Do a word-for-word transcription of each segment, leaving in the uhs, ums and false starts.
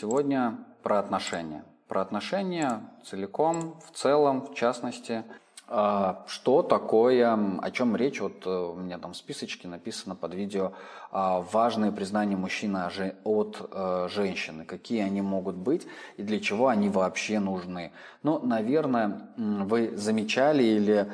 Сегодня про отношения. Про отношения целиком, в целом, в частности. Что такое, о чем речь, вот у меня там в списочке написано под видео важные признания мужчины от женщины, какие они могут быть и для чего они вообще нужны. Ну, наверное, вы замечали или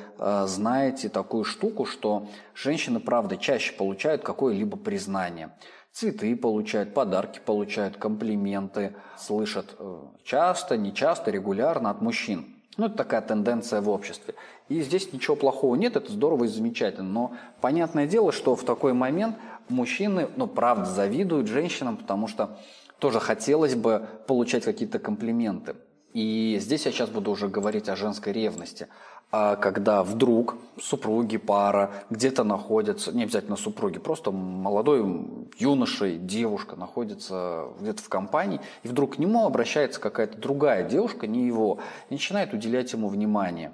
знаете такую штуку, что женщины, правда, чаще получают какое-либо признание. Цветы получают, подарки получают, комплименты слышат часто, нечасто, регулярно от мужчин. Ну, это такая тенденция в обществе. И здесь ничего плохого нет, это здорово и замечательно. Но понятное дело, что в такой момент мужчины, ну, правда, завидуют женщинам, потому что тоже хотелось бы получать какие-то комплименты. И здесь я сейчас буду уже говорить о женской ревности. Когда вдруг супруги, пара где-то находятся, не обязательно супруги, просто молодой юноша и девушка находятся где-то в компании, и вдруг к нему обращается какая-то другая девушка, не его, и начинает уделять ему внимание.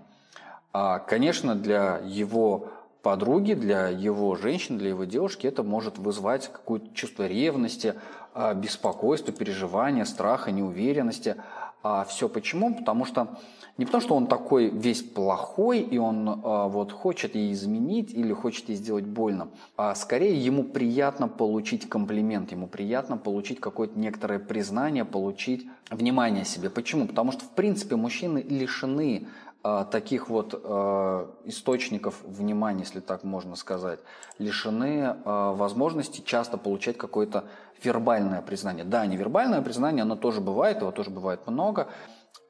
А, конечно, для его подруги, для его женщины, для его девушки это может вызвать какое-то чувство ревности, беспокойства, переживания, страха, неуверенности. А все почему? Потому что не потому, что он такой весь плохой, и он а, вот, хочет ей изменить или хочет ей сделать больно. А скорее ему приятно получить комплимент, ему приятно получить какое-то некоторое признание, получить внимание себе. Почему? Потому что, в принципе, мужчины лишены а, таких вот а, источников внимания, если так можно сказать, лишены а, возможности часто получать какое-то вербальное признание. Да, невербальное признание, оно тоже бывает, его тоже бывает много.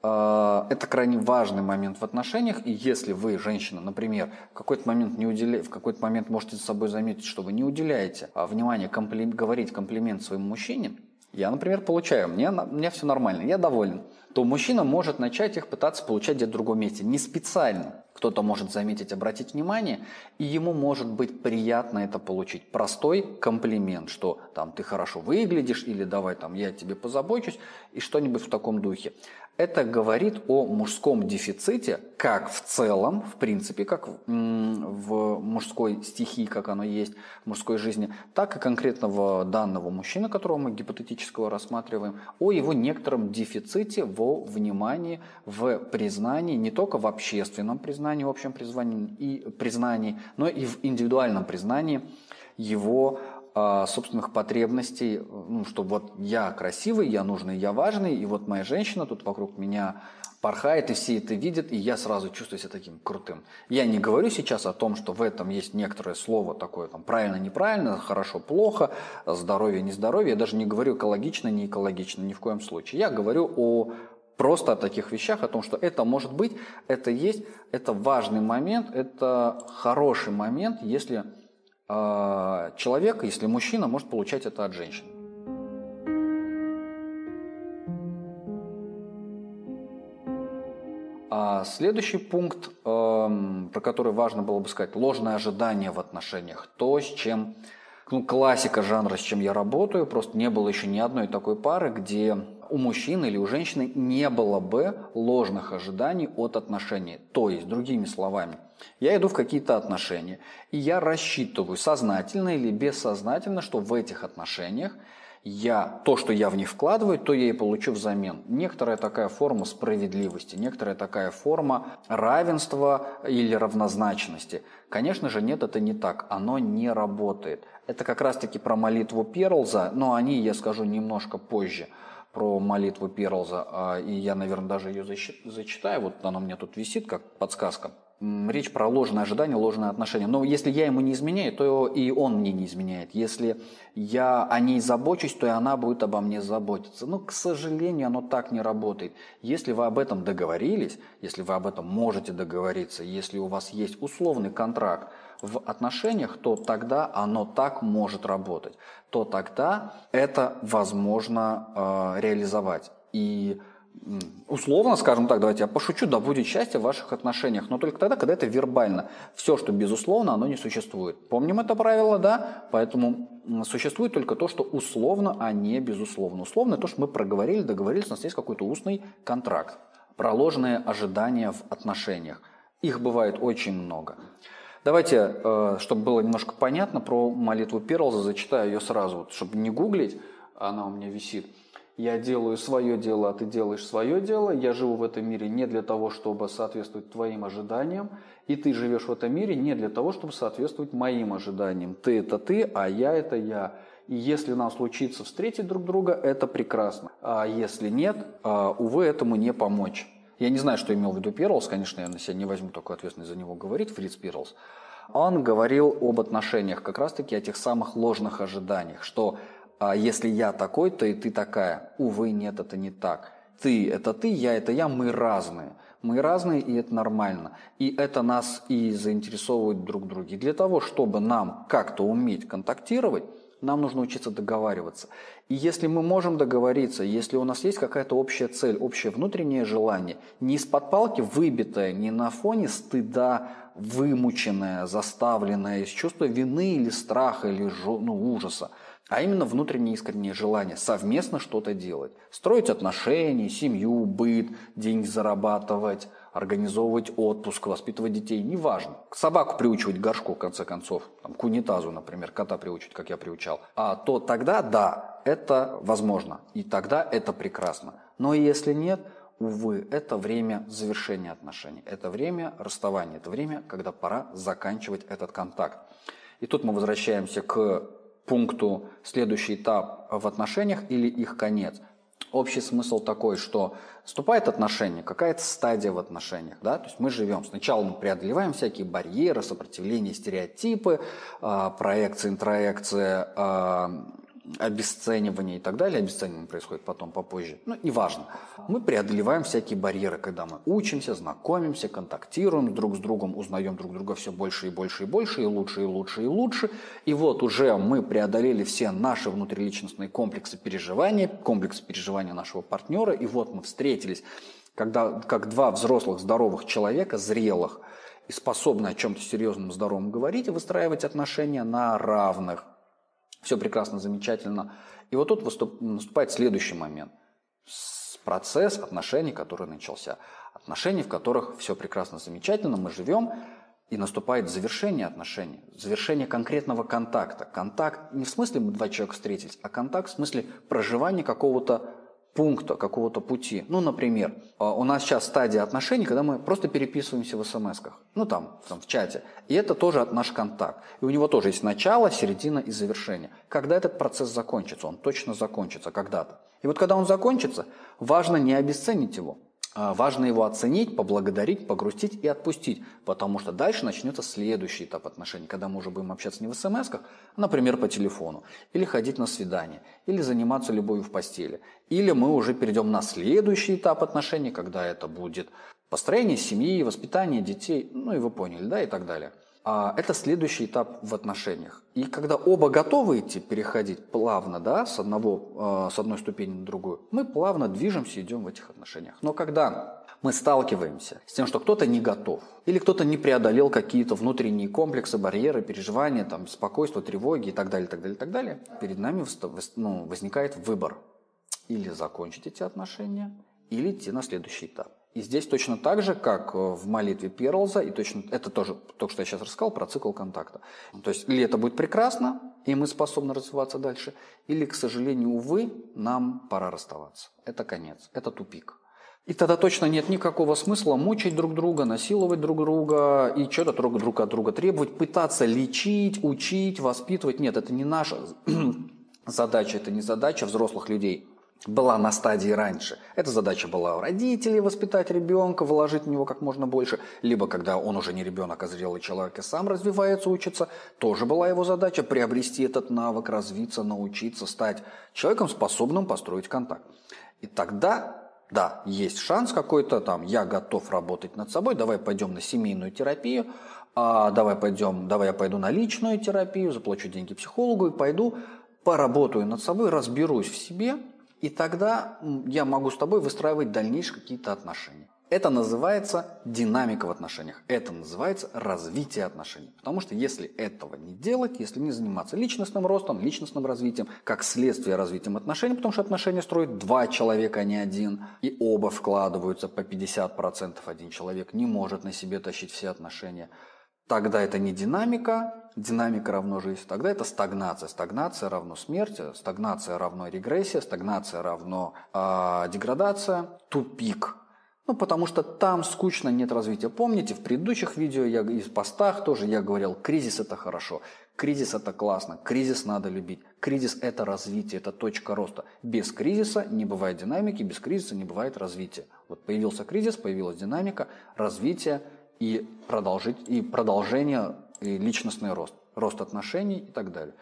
Это крайне важный момент в отношениях, и если вы, женщина, например, в какой-то момент, не уделя... в какой-то момент можете за собой заметить, что вы не уделяете внимания компли... говорить комплимент своему мужчине, я, например, получаю, мне, мне все нормально, я доволен, то мужчина может начать их пытаться получать где-то в другом месте, не специально. Кто-то может заметить, обратить внимание, и ему может быть приятно это получить. Простой комплимент, что там ты хорошо выглядишь, или давай там я тебе позабочусь, и что-нибудь в таком духе. Это говорит о мужском дефиците, как в целом, в принципе, как в, в мужской стихии, как оно есть в мужской жизни, так и конкретного данного мужчины, которого мы гипотетического рассматриваем, о его некотором дефиците во внимании, в признании, не только в общественном признании, в общем признании и признании, но и в индивидуальном признании его э, собственных потребностей, ну, что вот я красивый, я нужный, я важный, и вот моя женщина тут вокруг меня порхает, и все это видят, и я сразу чувствую себя таким крутым. Я не говорю сейчас о том, что в этом есть некоторое слово такое, там, правильно-неправильно, хорошо-плохо, здоровье-нездоровье, я даже не говорю экологично-не экологично, ни в коем случае. Я говорю о Просто о таких вещах, о том, что это может быть, это есть, это важный момент, это хороший момент, если э, человек, если мужчина может получать это от женщины. А следующий пункт, э, про который важно было бы сказать, ложные ожидания в отношениях, то, с чем... Ну, классика жанра, с чем я работаю, просто не было еще ни одной такой пары, где у мужчины или у женщины не было бы ложных ожиданий от отношений. То есть, другими словами, я иду в какие-то отношения, и я рассчитываю сознательно или бессознательно, что в этих отношениях я, то, что я в них вкладываю, то я и получу взамен. Некоторая такая форма справедливости, некоторая такая форма равенства или равнозначности. Конечно же, нет, это не так, оно не работает. Это как раз-таки про молитву Перлза, но о ней я скажу немножко позже, про молитву Перлза, и я, наверное, даже ее зачитаю, вот она у меня тут висит, как подсказка. Речь про ложные ожидания, ложные отношения. Но если я ему не изменяю, то и он мне не изменяет. Если я о ней забочусь, то и она будет обо мне заботиться. Но, к сожалению, оно так не работает. Если вы об этом договорились, если вы об этом можете договориться, если у вас есть условный контракт в отношениях, то тогда оно так может работать. То тогда это возможно э, реализовать. И... условно, скажем так, давайте я пошучу, да будет счастье в ваших отношениях, но только тогда, когда это вербально. Все, что безусловно, оно не существует. Помним это правило, да? Поэтому существует только то, что условно, а не безусловно. Условно – то, что мы проговорили, договорились, у нас есть какой-то устный контракт. Про ложные ожидания в отношениях. Их бывает очень много. Давайте, чтобы было немножко понятно, про молитву Перлза зачитаю ее сразу, чтобы не гуглить, она у меня висит. я делаю свое дело, а ты делаешь свое дело, я живу в этом мире не для того, чтобы соответствовать твоим ожиданиям, и ты живешь в этом мире не для того, чтобы соответствовать моим ожиданиям. Ты – это ты, а я – это я. И если нам случится встретить друг друга, это прекрасно. А если нет, увы, этому не помочь. Я не знаю, что имел в виду Пирлс, конечно, я на себя не возьму такую ответственность за него говорить, Фриц Пирлс. Он говорил об отношениях, как раз-таки о тех самых ложных ожиданиях, что если я такой, то и ты такая. Увы, нет, это не так. Ты – это ты, я – это я, мы разные. Мы разные, и это нормально. И это нас и заинтересовывает друг в друге. Для того, чтобы нам как-то уметь контактировать, нам нужно учиться договариваться. И если мы можем договориться, если у нас есть какая-то общая цель, общее внутреннее желание, не из-под палки выбитое, не на фоне стыда, вымученное, заставленное из чувства вины или страха, или ну, ужаса, а именно внутреннее искреннее желание совместно что-то делать. Строить отношения, семью, быт, деньги зарабатывать, организовывать отпуск, воспитывать детей, неважно. Собаку приучивать к горшку, в конце концов, там, к унитазу, например, кота приучить, как я приучал. А то тогда, да, это возможно, и тогда это прекрасно. Но если нет, увы, это время завершения отношений, это время расставания, это время, когда пора заканчивать этот контакт. И тут мы возвращаемся к пункту «Следующий этап в отношениях или их конец». Общий смысл такой, что вступает отношение, какая-то стадия в отношениях, да, то есть мы живем, сначала мы преодолеваем всякие барьеры, сопротивления, стереотипы, э, проекция, интроекция, э, обесценивание и так далее, обесценивание происходит потом, попозже, ну, неважно. Мы преодолеваем всякие барьеры, когда мы учимся, знакомимся, контактируем друг с другом, узнаем друг друга все больше и больше и больше, и лучше, и лучше, и лучше. И вот уже мы преодолели все наши внутриличностные комплексы переживания, комплексы переживания нашего партнера, и вот мы встретились, когда, как два взрослых, здоровых человека, зрелых, и способны о чем-то серьезном, здоровом говорить и выстраивать отношения на равных. Все прекрасно, замечательно. И вот тут выступ... наступает следующий момент. Процесс отношений, который начался. Отношений, в которых все прекрасно, замечательно, мы живем. И наступает завершение отношений. Завершение конкретного контакта. Контакт не в смысле мы два человека встретились, а контакт в смысле проживания какого-то пункта, какого-то пути. Ну, например, у нас сейчас стадия отношений, когда мы просто переписываемся в смс-ках, ну там, там, в чате. И это тоже наш контакт. И у него тоже есть начало, середина и завершение. Когда этот процесс закончится? Он точно закончится когда-то. И вот когда он закончится, важно не обесценить его. Важно его оценить, поблагодарить, погрустить и отпустить, потому что дальше начнется следующий этап отношений, когда мы уже будем общаться не в смс-ках, а, например, по телефону, или ходить на свидание, или заниматься любовью в постели. Или мы уже перейдем на следующий этап отношений, когда это будет построение семьи, воспитание детей, ну и вы поняли, да, и так далее. Это следующий этап в отношениях. И когда оба готовы идти, переходить плавно, да, с, одного, с одной ступени на другую, мы плавно движемся и идем в этих отношениях. Но когда мы сталкиваемся с тем, что кто-то не готов, или кто-то не преодолел какие-то внутренние комплексы, барьеры, переживания, там, беспокойство, тревоги и так далее, так далее, так далее, перед нами ну, возникает выбор. Или закончить эти отношения, или идти на следующий этап. И здесь точно так же, как в молитве Пирлза, и точно это тоже то, что я сейчас рассказал про цикл контакта. То есть или это будет прекрасно, и мы способны развиваться дальше, или, к сожалению, увы, нам пора расставаться. Это конец, это тупик. И тогда точно нет никакого смысла мучить друг друга, насиловать друг друга и что-то друг от друга требовать, пытаться лечить, учить, воспитывать. Нет, это не наша задача, это не задача взрослых людей. Была на стадии раньше. Эта задача была у родителей воспитать ребенка, вложить в него как можно больше. Либо, когда он уже не ребенок, а зрелый человек и сам развивается, учится, тоже была его задача приобрести этот навык, развиться, научиться, стать человеком, способным построить контакт. И тогда, да, есть шанс какой-то там, я готов работать над собой, давай пойдем на семейную терапию, а давай пойдем, давай я пойду на личную терапию, заплачу деньги психологу и пойду, поработаю над собой, разберусь в себе. И тогда я могу с тобой выстраивать дальнейшие какие-то отношения. Это называется динамика в отношениях. Это называется развитие отношений. Потому что если этого не делать, если не заниматься личностным ростом, личностным развитием, как следствие развитием отношений, потому что отношения строят два человека, а не один, и оба вкладываются по пятьдесят процентов, один человек не может на себе тащить все отношения, тогда это не динамика, динамика равно жизнь, тогда это стагнация. Стагнация равно смерть, стагнация равно регрессия, стагнация равно э, деградация, тупик. Ну, потому что там скучно, нет развития. Помните, в предыдущих видео я и в постах тоже я говорил, кризис – это хорошо, кризис – это классно, кризис надо любить. Кризис – это развитие, это точка роста. Без кризиса не бывает динамики, без кризиса не бывает развития. Вот появился кризис, появилась динамика, развитие и, продолжить, и продолжение, и личностный рост, рост отношений и так далее.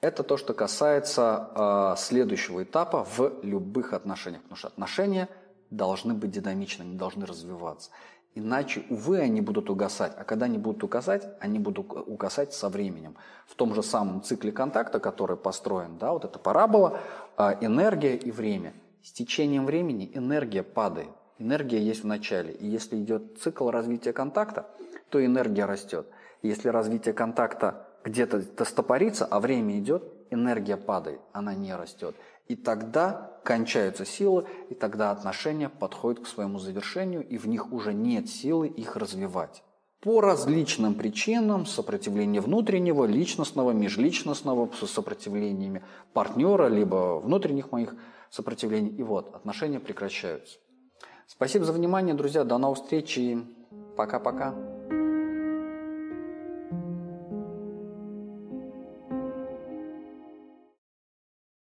Это то, что касается э, следующего этапа в любых отношениях, потому что отношения – должны быть динамичны, они должны развиваться. Иначе, увы, они будут угасать. А когда они будут угасать, они будут угасать со временем. В том же самом цикле контакта, который построен, да, вот эта парабола, энергия и время. С течением времени энергия падает. Энергия есть в начале. И если идет цикл развития контакта, то энергия растет. Если развитие контакта где-то стопорится, а время идет, энергия падает, она не растет. И тогда кончаются силы, и тогда отношения подходят к своему завершению, и в них уже нет силы их развивать. По различным причинам сопротивления внутреннего, личностного, межличностного, с сопротивлениями партнера, либо внутренних моих сопротивлений. И вот, отношения прекращаются. Спасибо за внимание, друзья. До новых встреч. Пока-пока.